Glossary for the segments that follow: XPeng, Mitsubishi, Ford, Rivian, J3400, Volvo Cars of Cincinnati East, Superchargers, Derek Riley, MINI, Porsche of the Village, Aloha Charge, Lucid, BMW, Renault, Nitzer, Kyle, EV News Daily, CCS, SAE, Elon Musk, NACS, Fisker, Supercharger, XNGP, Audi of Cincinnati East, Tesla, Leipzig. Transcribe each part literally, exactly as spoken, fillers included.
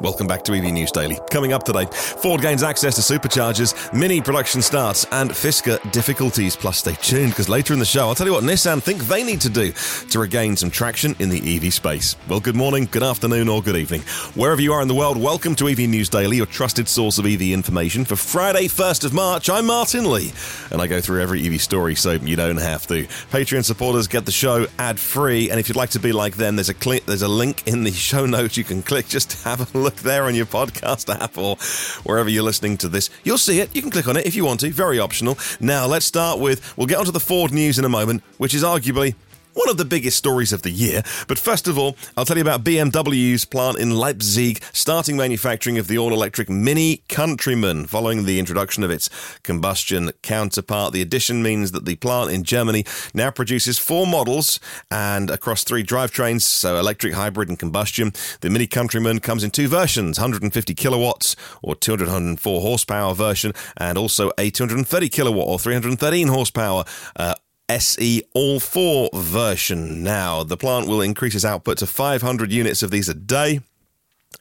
Welcome back to E V News Daily. Coming up today, Ford gains access to superchargers, MINI production starts, and Fisker difficulties. Plus, stay tuned, because later in the show, I'll tell you what Nissan think they need to do to regain some traction in the E V space. Well, good morning, good afternoon, or good evening. Wherever you are in the world, welcome to E V News Daily, your trusted source of E V information. For Friday, first of March, I'm Martyn Lee, and I go through every E V story, so you don't have to. Patreon supporters get the show ad-free, and if you'd like to be like them, there's a, cli- there's a link in the show notes you can click. Just have a look there on your podcast app or wherever you're listening to this. You'll see it. You can click on it if you want to. Very optional. Now, let's start with, we'll get onto the Ford news in a moment, which is arguably one of the biggest stories of the year. But first of all, I'll tell you about B M W's plant in Leipzig, starting manufacturing of the all-electric MINI Countryman. Following the introduction of its combustion counterpart, the addition means that the plant in Germany now produces four models and across three drivetrains, so electric, hybrid and combustion. The MINI Countryman comes in two versions, one hundred fifty kilowatts or two hundred four horsepower version, and also a two hundred thirty kilowatt or three hundred thirteen horsepower uh, S E all four version. Now, the plant will increase its output to five hundred units of these a day,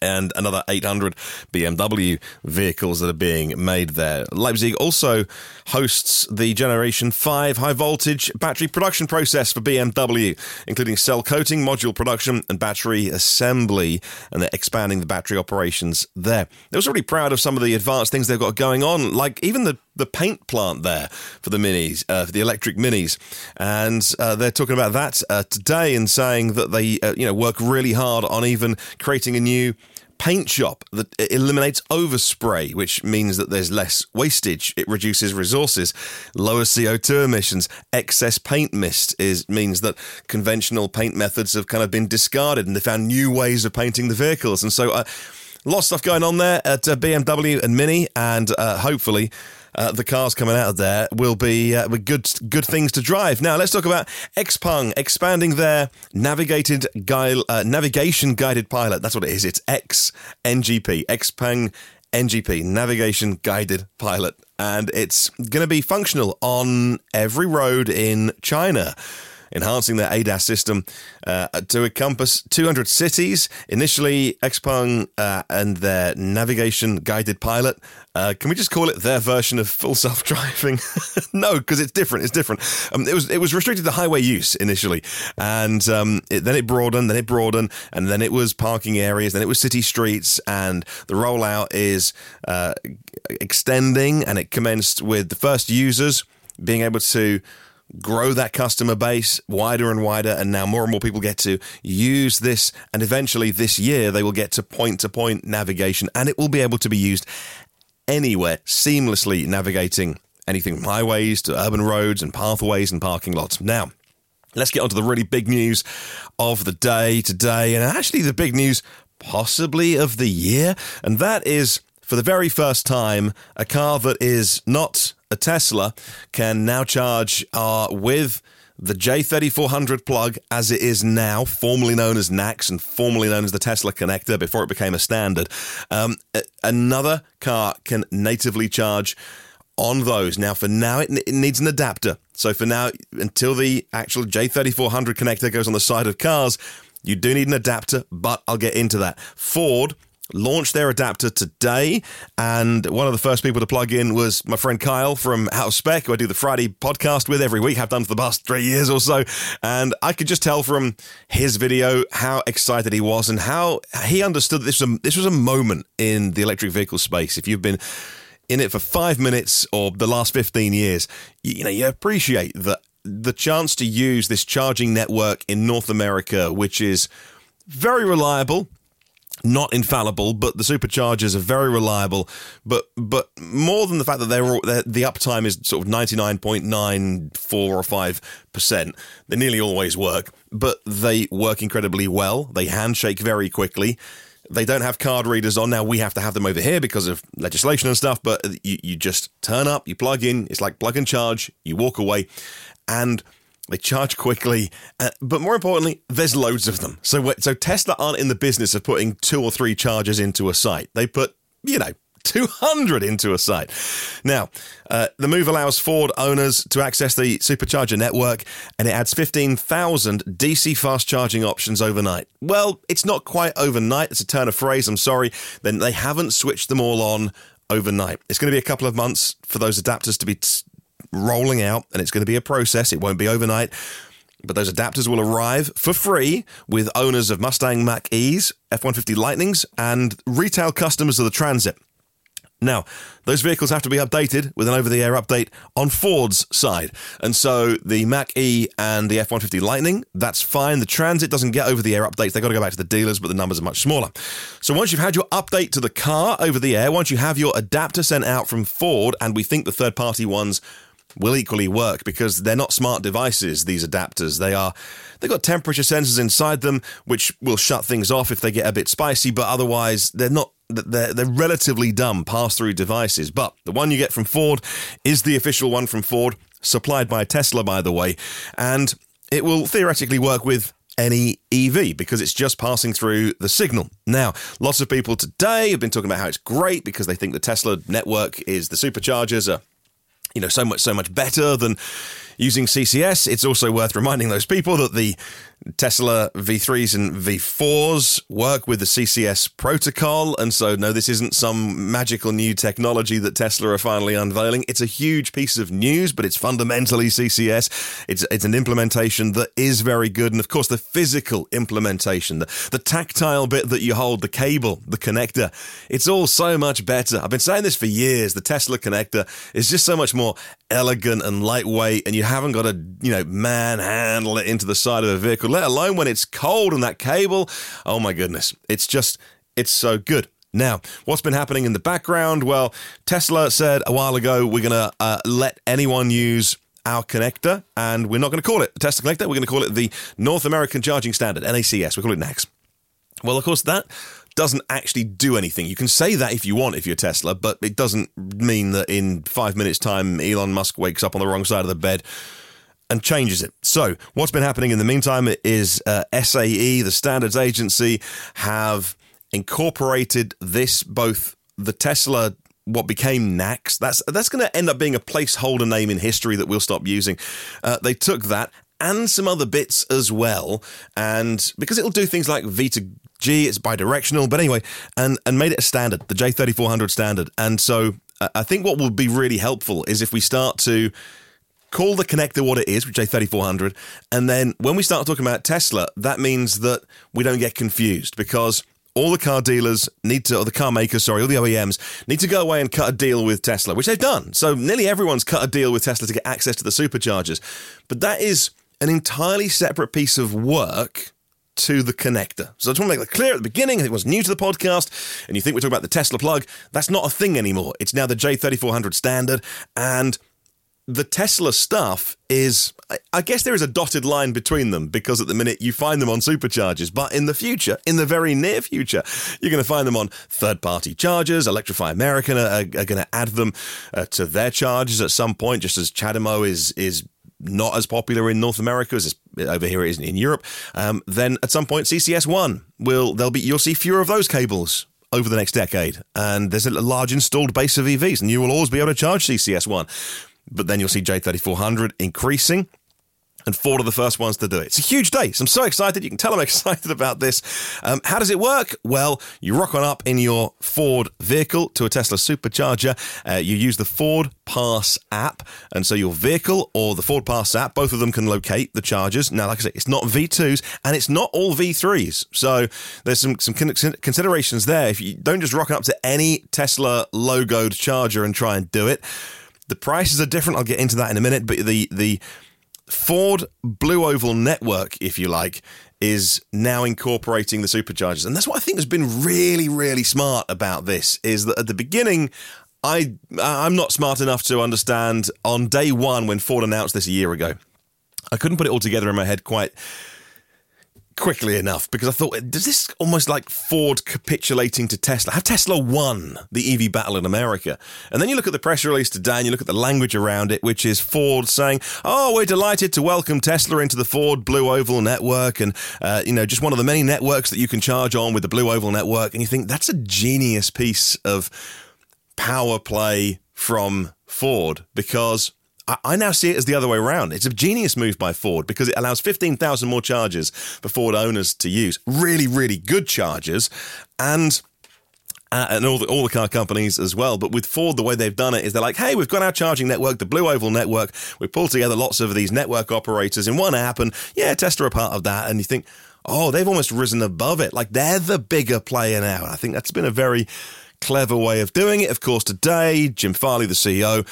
and another eight hundred B M W vehicles that are being made there. Leipzig also hosts the Generation five high-voltage battery production process for B M W, including cell coating, module production, and battery assembly, and they're expanding the battery operations there. They're also really proud of some of the advanced things they've got going on, like even the, the paint plant there for the minis, uh, for the electric minis, and uh, they're talking about that uh, today and saying that they uh, you know work really hard on even creating a new paint shop that eliminates overspray, which means that there's less wastage. It reduces resources, lower C O two emissions. Excess paint mist is means that conventional paint methods have kind of been discarded, and they found new ways of painting the vehicles. And so, uh, lots of stuff going on there at uh, B M W and MINI, and uh, hopefully. Uh, the cars coming out of there will be uh, with good good things to drive. Now, let's talk about XPeng expanding their navigated guile, uh, navigation guided pilot. That's what it is. It's X N G P, XPeng N G P, Navigation Guided Pilot. And it's going to be functional on every road in China, enhancing their A D A S system uh, to encompass two hundred cities. Initially, XPeng uh, and their Navigation Guided Pilot. Uh, can we just call it their version of full self-driving? No, because it's different. It's different. Um, it was it was restricted to highway use initially, and um, it, then it broadened, then it broadened, and then it was parking areas, then it was city streets, and the rollout is uh, extending, and it commenced with the first users being able to grow that customer base wider and wider, and now more and more people get to use this, and eventually this year they will get to point-to-point navigation, and it will be able to be used anywhere, seamlessly navigating anything from highways to urban roads and pathways and parking lots. Now, let's get on to the really big news of the day today, and actually the big news possibly of the year, and that is, for the very first time, a car that is not a Tesla can now charge uh, with the J thirty-four hundred plug as it is now, formerly known as N A C S and formerly known as the Tesla connector before it became a standard. Um, another car can natively charge on those. Now, for now, it, it needs an adapter. So for now, until the actual J thirty-four hundred connector goes on the side of cars, you do need an adapter, but I'll get into that. Ford launched their adapter today, and one of the first people to plug in was my friend Kyle from Out of Spec, who I do the Friday podcast with every week, have done for the past three years or so, and I could just tell from his video how excited he was and how he understood that this was a, this was a moment in the electric vehicle space. If you've been in it for five minutes or the last fifteen years, you, you know, you appreciate that the chance to use this charging network in North America, which is very reliable. Not infallible, but the superchargers are very reliable. But but more than the fact that they're, all, they're the uptime is sort of ninety-nine point nine four or five percent. They nearly always work, but they work incredibly well. They handshake very quickly. They don't have card readers on now. We have to have them over here because of legislation and stuff. But you, you just turn up, you plug in. It's like plug and charge. You walk away, and they charge quickly, uh, but more importantly, there's loads of them. So so Tesla aren't in the business of putting two or three chargers into a site. They put, you know, two hundred into a site. Now, uh, the move allows Ford owners to access the Supercharger network, and it adds fifteen thousand D C fast charging options overnight. Well, it's not quite overnight. It's a turn of phrase, I'm sorry. Then they haven't switched them all on overnight. It's going to be a couple of months for those adapters to be t- rolling out, and it's going to be a process. It won't be overnight. But those adapters will arrive for free with owners of Mustang Mach-E's, F one fifty Lightnings, and retail customers of the Transit. Now, those vehicles have to be updated with an over-the-air update on Ford's side. And so the Mach-E and the F one fifty Lightning, that's fine. The Transit doesn't get over-the-air updates. They've got to go back to the dealers, but the numbers are much smaller. So once you've had your update to the car over the air, once you have your adapter sent out from Ford, and we think the third-party ones will equally work because they're not smart devices, these adapters. They are, they've got temperature sensors inside them, which will shut things off if they get a bit spicy, but otherwise they're not, they're, they're relatively dumb pass-through devices. But the one you get from Ford is the official one from Ford, supplied by Tesla, by the way, and it will theoretically work with any E V because it's just passing through the signal. Now, lots of people today have been talking about how it's great because they think the Tesla network is, the Superchargers are, you know, so much, so much better than using C C S. It's also worth reminding those people that the Tesla V threes and V fours work with the C C S protocol. And so, no, this isn't some magical new technology that Tesla are finally unveiling. It's a huge piece of news, but it's fundamentally C C S. It's it's an implementation that is very good. And of course, the physical implementation, the, the tactile bit that you hold, the cable, the connector, it's all so much better. I've been saying this for years. The Tesla connector is just so much more elegant and lightweight, and you haven't got to, you know, manhandle it into the side of a vehicle, let alone when it's cold and that cable. Oh my goodness. It's just, it's so good. Now, what's been happening in the background? Well, Tesla said a while ago, we're going to uh, let anyone use our connector, and we're not going to call it the Tesla connector. We're going to call it the North American Charging Standard, N A C S. We call it N A C S. Well, of course, that doesn't actually do anything. You can say that if you want, if you're Tesla, but it doesn't mean that in five minutes' time, Elon Musk wakes up on the wrong side of the bed and changes it. So what's been happening in the meantime is uh, S A E, the standards agency, have incorporated this, both the Tesla, what became N A C S. That's, that's going to end up being a placeholder name in history that we'll stop using. Uh, they took that and some other bits as well. And because it'll do things like V to G, it's bidirectional, but anyway, and, and made it a standard, the J thirty-four hundred standard. And so I think what will be really helpful is if we start to call the connector what it is, which is J thirty-four hundred, and then when we start talking about Tesla, that means that we don't get confused, because all the car dealers need to, or the car makers, sorry, all the O E Ms need to go away and cut a deal with Tesla, which they've done. So nearly everyone's cut a deal with Tesla to get access to the superchargers. But that is an entirely separate piece of work to the connector. So I just want to make that clear at the beginning. If it was new to the podcast and you think we're talking about the Tesla plug, that's not a thing anymore. It's now the J thirty-four hundred standard, and the Tesla stuff is, I guess there is a dotted line between them, because at the minute you find them on superchargers, but in the future, in the very near future, you're going to find them on third-party chargers. Electrify American are, are going to add them uh, to their chargers at some point, just as CHAdeMO is is not as popular in North America as over here it is in Europe. Um, then at some point, C C S one will, there'll be, you'll see fewer of those cables over the next decade. And there's a large installed base of E Vs, and you will always be able to charge C C S one. But then you'll see J thirty-four hundred increasing, and Ford are the first ones to do it. It's a huge day, so I'm so excited. You can tell I'm excited about this. Um, how does it work? Well, you rock on up in your Ford vehicle to a Tesla supercharger. Uh, you use the Ford Pass app, and so your vehicle or the Ford Pass app, both of them can locate the chargers. Now, like I said, it's not V twos, and it's not all V threes. So there's some, some considerations there. If you don't just rock up to any Tesla logoed charger and try and do it. The prices are different. I'll get into that in a minute, but the the... Ford Blue Oval Network, if you like, is now incorporating the superchargers. And that's what I think has been really, really smart about this, is that at the beginning, I, I'm not smart enough to understand on day one when Ford announced this a year ago. I couldn't put it all together in my head quite quickly enough, because I thought, does this almost like Ford capitulating to Tesla? Have Tesla won the E V battle in America? And then you look at the press release today and you look at the language around it, which is Ford saying, oh, we're delighted to welcome Tesla into the Ford Blue Oval Network, and, uh, you know, just one of the many networks that you can charge on with the Blue Oval Network. And you think that's a genius piece of power play from Ford, because I, I now see it as the other way around. It's a genius move by Ford because it allows fifteen thousand more chargers for Ford owners to use. Really, really good chargers. And... Uh, and all the, all the car companies as well. But with Ford, the way they've done it is they're like, hey, we've got our charging network, the Blue Oval network. We pull together lots of these network operators in one app. And yeah, Tesla are part of that. And you think, oh, they've almost risen above it. Like, they're the bigger player now. And I think that's been a very clever way of doing it. Of course, today, Jim Farley, the C E O,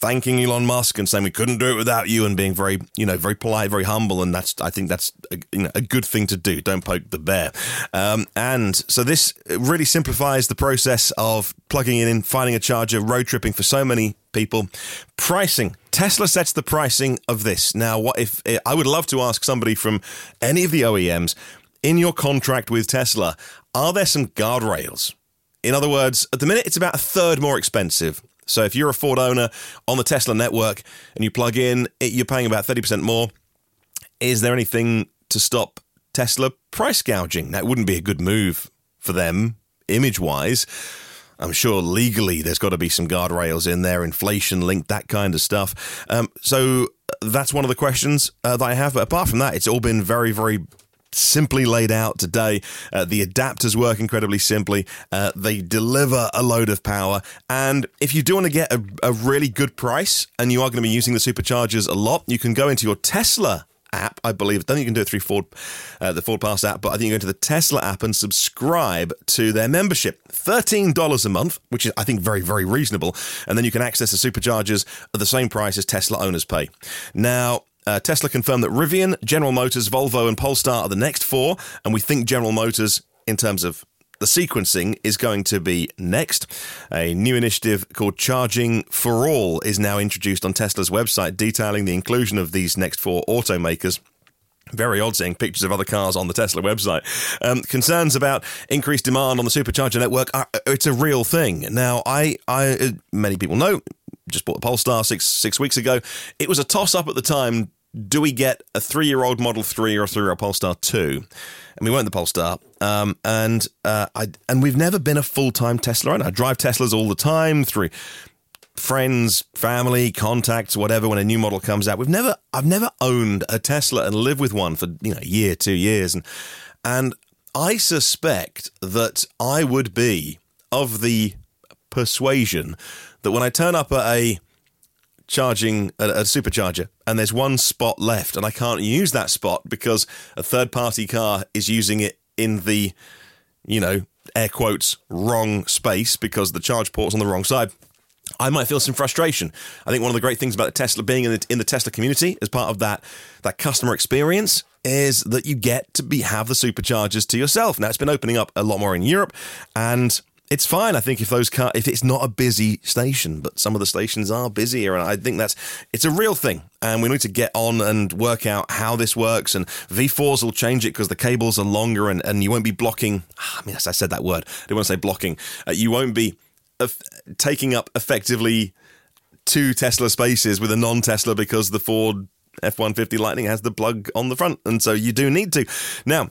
thanking Elon Musk and saying we couldn't do it without you, and being very, you know, very polite, very humble, and that's, I think that's a, you know, a good thing to do. Don't poke the bear. Um, and so this really simplifies the process of plugging it in, finding a charger, road tripping for so many people. Pricing. Tesla sets the pricing of this. Now, what if I would love to ask somebody from any of the O E Ms in your contract with Tesla, are there some guardrails? In other words, at the minute, it's about a third more expensive. So if you're a Ford owner on the Tesla network and you plug in, it, you're paying about thirty percent more. Is there anything to stop Tesla price gouging? That wouldn't be a good move for them, image-wise. I'm sure legally there's got to be some guardrails in there, inflation linked, that kind of stuff. Um, so that's one of the questions uh, that I have. But apart from that, it's all been very, very simply laid out today. Uh, the adapters work incredibly simply. Uh, they deliver a load of power. And if you do want to get a, a really good price, and you are going to be using the superchargers a lot, you can go into your Tesla app, I believe. I don't think you can do it through Ford, uh, the Ford Pass app, but I think you go into the Tesla app and subscribe to their membership. thirteen dollars a month, which is, I think, very, very reasonable. And then you can access the superchargers at the same price as Tesla owners pay. Now, Uh, Tesla confirmed that Rivian, General Motors, Volvo and Polestar are the next four, and we think General Motors, in terms of the sequencing, is going to be next. A new initiative called Charging for All is now introduced on Tesla's website, detailing the inclusion of these next four automakers. Very odd seeing pictures of other cars on the Tesla website. Um, concerns about increased demand on the supercharger network, are, it's a real thing. Now, I, I, many people know, just bought the Polestar six six weeks ago. It was a toss-up at the time. Do we get a three-year-old Model three or a three-year-old Polestar two? And we weren't the Polestar. Um, and uh, I and we've never been a full-time Tesla owner. I drive Teslas all the time through friends, family, contacts, whatever, when a new model comes out. We've never I've never owned a Tesla and lived with one for, you know, a year, two years. And, and I suspect that I would be of the persuasion that when I turn up at a charging a, a supercharger and there's one spot left and I can't use that spot because a third party car is using it in the, you know, air quotes, wrong space because the charge port's on the wrong side, I might feel some frustration. I think one of the great things about the Tesla, being in the, in the Tesla community as part of that that customer experience, is that you get to be have the superchargers to yourself. Now, it's been opening up a lot more in Europe, and it's fine, I think, if those car if it's not a busy station, but some of the stations are busier, and I think that's it's a real thing, and we need to get on and work out how this works. And V fours will change it because the cables are longer, and, and you won't be blocking. I mean, yes, I said that word. I didn't want to say blocking. Uh, you won't be eff- taking up effectively two Tesla spaces with a non-Tesla because the Ford F one fifty Lightning has the plug on the front, and so you do need to now.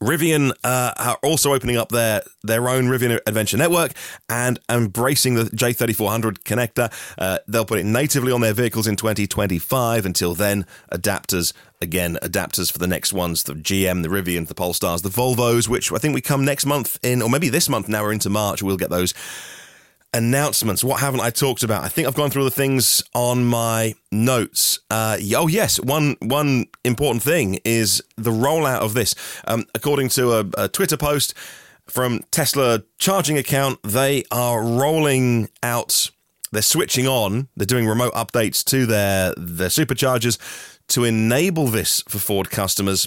Rivian uh, are also opening up their, their own Rivian Adventure Network and embracing the J thirty-four hundred connector. Uh, they'll put it natively on their vehicles in twenty twenty-five. Until then, adapters, again, adapters for the next ones, the G M, the Rivian, the Polestars, the Volvos, which I think we come next month in, or maybe this month now, we're into March, we'll get those announcements. What haven't I talked about? I think I've gone through all the things on my notes. Uh, oh, yes. One one important thing is the rollout of this. Um, according to a, a Twitter post from Tesla charging account, they are rolling out, they're switching on, they're doing remote updates to their, their superchargers to enable this for Ford customers.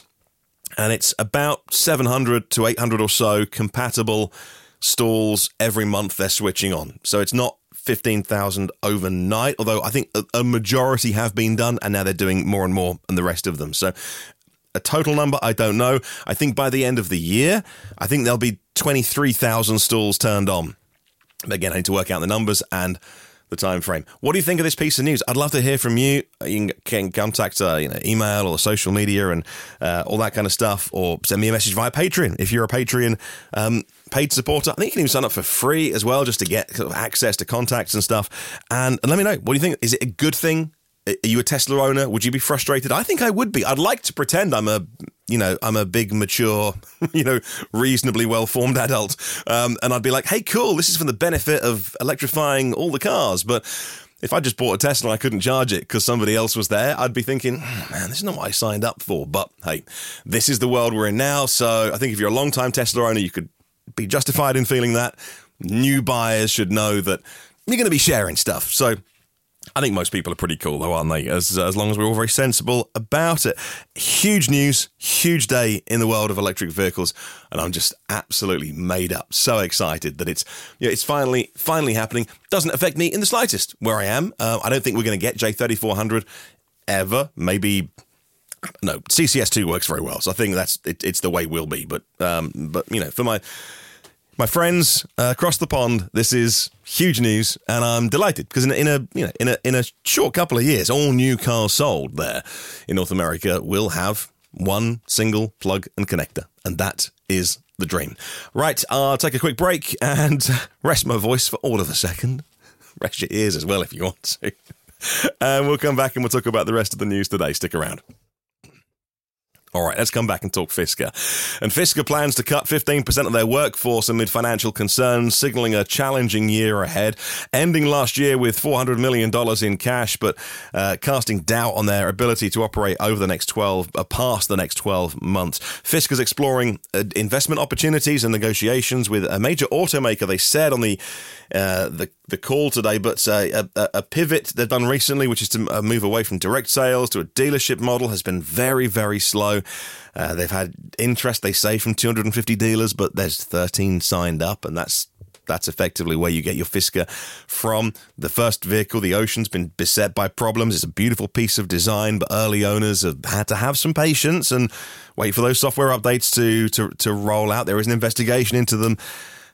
And it's about seven hundred to eight hundred or so compatible stalls every month they're switching on. So it's not fifteen thousand overnight, although I think a majority have been done, and now they're doing more and more and the rest of them. So a total number, I don't know. I think by the end of the year, I think there'll be twenty-three thousand stalls turned on. But again, I need to work out the numbers and the time frame. What do you think of this piece of news? I'd love to hear from you. You can contact uh, you know, email or social media and uh, all that kind of stuff, or send me a message via Patreon. If you're a Patreon um, paid supporter. I think you can even sign up for free as well, just to get sort of access to contacts and stuff. And, and let me know, what do you think? Is it a good thing? Are you a Tesla owner? Would you be frustrated? I think I would be. I'd like to pretend I'm a, you know, I'm a big, mature, you know, reasonably well-formed adult. Um, and I'd be like, hey, cool, this is for the benefit of electrifying all the cars. But if I just bought a Tesla and I couldn't charge it because somebody else was there, I'd be thinking, man, this is not what I signed up for. But hey, this is the world we're in now. So I think if you're a long-time Tesla owner, you could be justified in feeling that. New buyers should know that you're going to be sharing stuff. So I think most people are pretty cool, though, aren't they? As, as long as we're all very sensible about it. Huge news, huge day in the world of electric vehicles, and I'm just absolutely made up. So excited that it's you know, it's finally finally happening. Doesn't affect me in the slightest where I am. Uh, I don't think we're going to get J thirty-four hundred ever. Maybe no. C C S two works very well, so I think that's it, it's the way we'll be. But um, but you know, for my. My friends uh, across the pond, this is huge news, and I'm delighted because in a, in a you know in a in a short couple of years, all new cars sold there in North America will have one single plug and connector, and that is the dream. Right, I'll take a quick break and rest my voice for all of a second. Rest your ears as well if you want to, and we'll come back and we'll talk about the rest of the news today. Stick around. All right, let's come back and talk Fisker. And Fisker plans to cut fifteen percent of their workforce amid financial concerns, signaling a challenging year ahead, ending last year with four hundred million dollars in cash, but uh, casting doubt on their ability to operate over the next twelve, uh, past the next twelve months. Fisker's exploring uh, investment opportunities and negotiations with a major automaker, they said on the uh, the, the call today, but uh, a, a pivot they've done recently, which is to move away from direct sales to a dealership model, has been very, very slow. Uh, they've had interest, they say, from two hundred fifty dealers, but there's thirteen signed up, and that's that's effectively where you get your Fisker from. The first vehicle, the Ocean's, been beset by problems. It's a beautiful piece of design, but early owners have had to have some patience and wait for those software updates to, to, to roll out. There is an investigation into them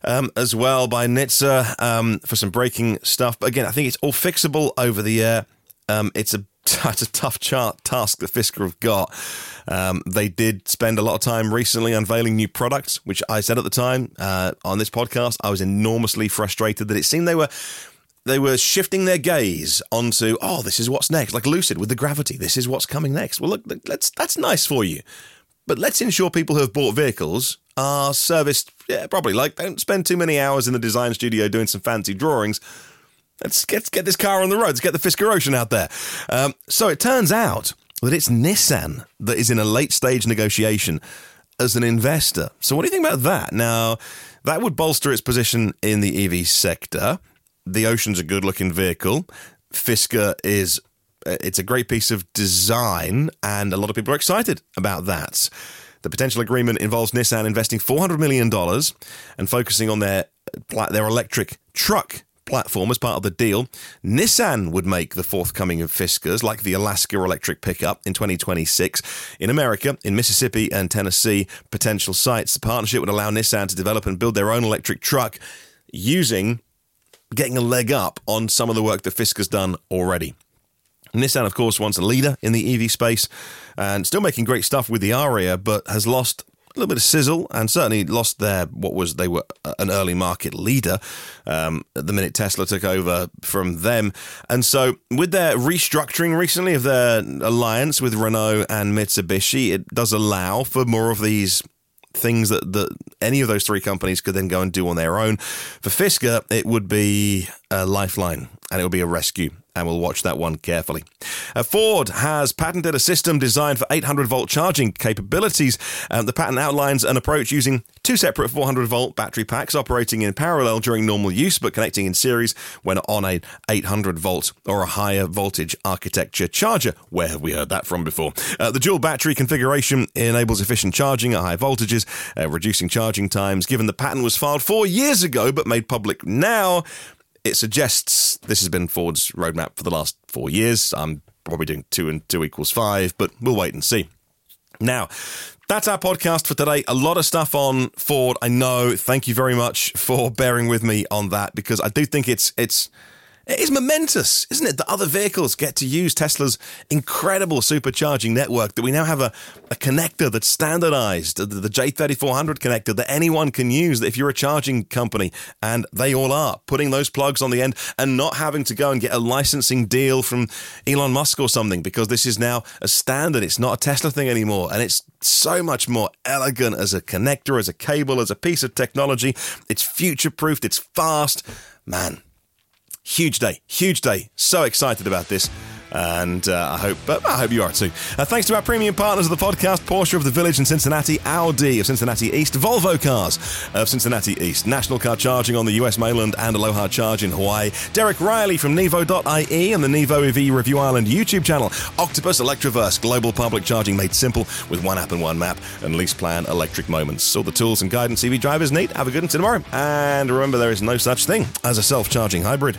um, as well by Nitzer um, for some breaking stuff. But again, I think it's all fixable over the air. Um, it's a That's a tough chart task that Fisker have got. Um, they did spend a lot of time recently unveiling new products, which I said at the time uh, on this podcast, I was enormously frustrated that it seemed they were they were shifting their gaze onto, oh, this is what's next, like Lucid with the Gravity. This is what's coming next. Well, look, let's, that's nice for you. But let's ensure people who have bought vehicles are serviced, yeah, probably like don't spend too many hours in the design studio doing some fancy drawings. Let's get, let's get this car on the road. Let's get the Fisker Ocean out there. Um, so it turns out that it's Nissan that is in a late-stage negotiation as an investor. So what do you think about that? Now, that would bolster its position in the E V sector. The Ocean's a good-looking vehicle. Fisker is it's a great piece of design, and a lot of people are excited about that. The potential agreement involves Nissan investing four hundred million dollars and focusing on their their electric truck platform as part of the deal. Nissan would make the forthcoming of Fiskers, like the Alaska electric pickup, in twenty twenty-six. In America, in Mississippi and Tennessee, potential sites. The partnership would allow Nissan to develop and build their own electric truck using, getting a leg up on some of the work that Fisker's done already. Nissan, of course, wants a leader in the E V space and still making great stuff with the Aria, but has lost a little bit of sizzle and certainly lost their what was they were an early market leader um, at the minute Tesla took over from them. And so with their restructuring recently of their alliance with Renault and Mitsubishi, it does allow for more of these things that, that any of those three companies could then go and do on their own. For Fisker, it would be a lifeline and it would be a rescue. And we'll watch that one carefully. Uh, Ford has patented a system designed for eight hundred volt charging capabilities. Um, the patent outlines an approach using two separate four hundred volt battery packs operating in parallel during normal use, but connecting in series when on an eight hundred volt or a higher voltage architecture charger. Where have we heard that from before? Uh, the dual battery configuration enables efficient charging at high voltages, uh, reducing charging times. Given the patent was filed four years ago, but made public now, it suggests this has been Ford's roadmap for the last four years. I'm probably doing two and two equals five, but we'll wait and see. Now, that's our podcast for today. A lot of stuff on Ford, I know. Thank you very much for bearing with me on that, because I do think it's it's It is momentous, isn't it, that other vehicles get to use Tesla's incredible supercharging network, that we now have a, a connector that's standardized, the, the J thirty-four hundred connector that anyone can use, that if you're a charging company, and they all are, putting those plugs on the end and not having to go and get a licensing deal from Elon Musk or something, because this is now a standard. It's not a Tesla thing anymore, and it's so much more elegant as a connector, as a cable, as a piece of technology. It's future-proofed, it's fast. Man, huge day, huge day. So excited about this. And uh, I hope uh, I hope you are too. Uh, thanks to our premium partners of the podcast, Porsche of the Village in Cincinnati, Audi of Cincinnati East, Volvo Cars of Cincinnati East, National Car Charging on the U S mainland, and Aloha Charge in Hawaii, Derek Riley from Nevo dot I E and the Nevo E V Review Ireland YouTube channel, Octopus Electroverse, global public charging made simple with one app and one map, and Lease Plan Electric Moments. All the tools and guidance E V drivers need. Have a good one tomorrow. And remember, there is no such thing as a self-charging hybrid.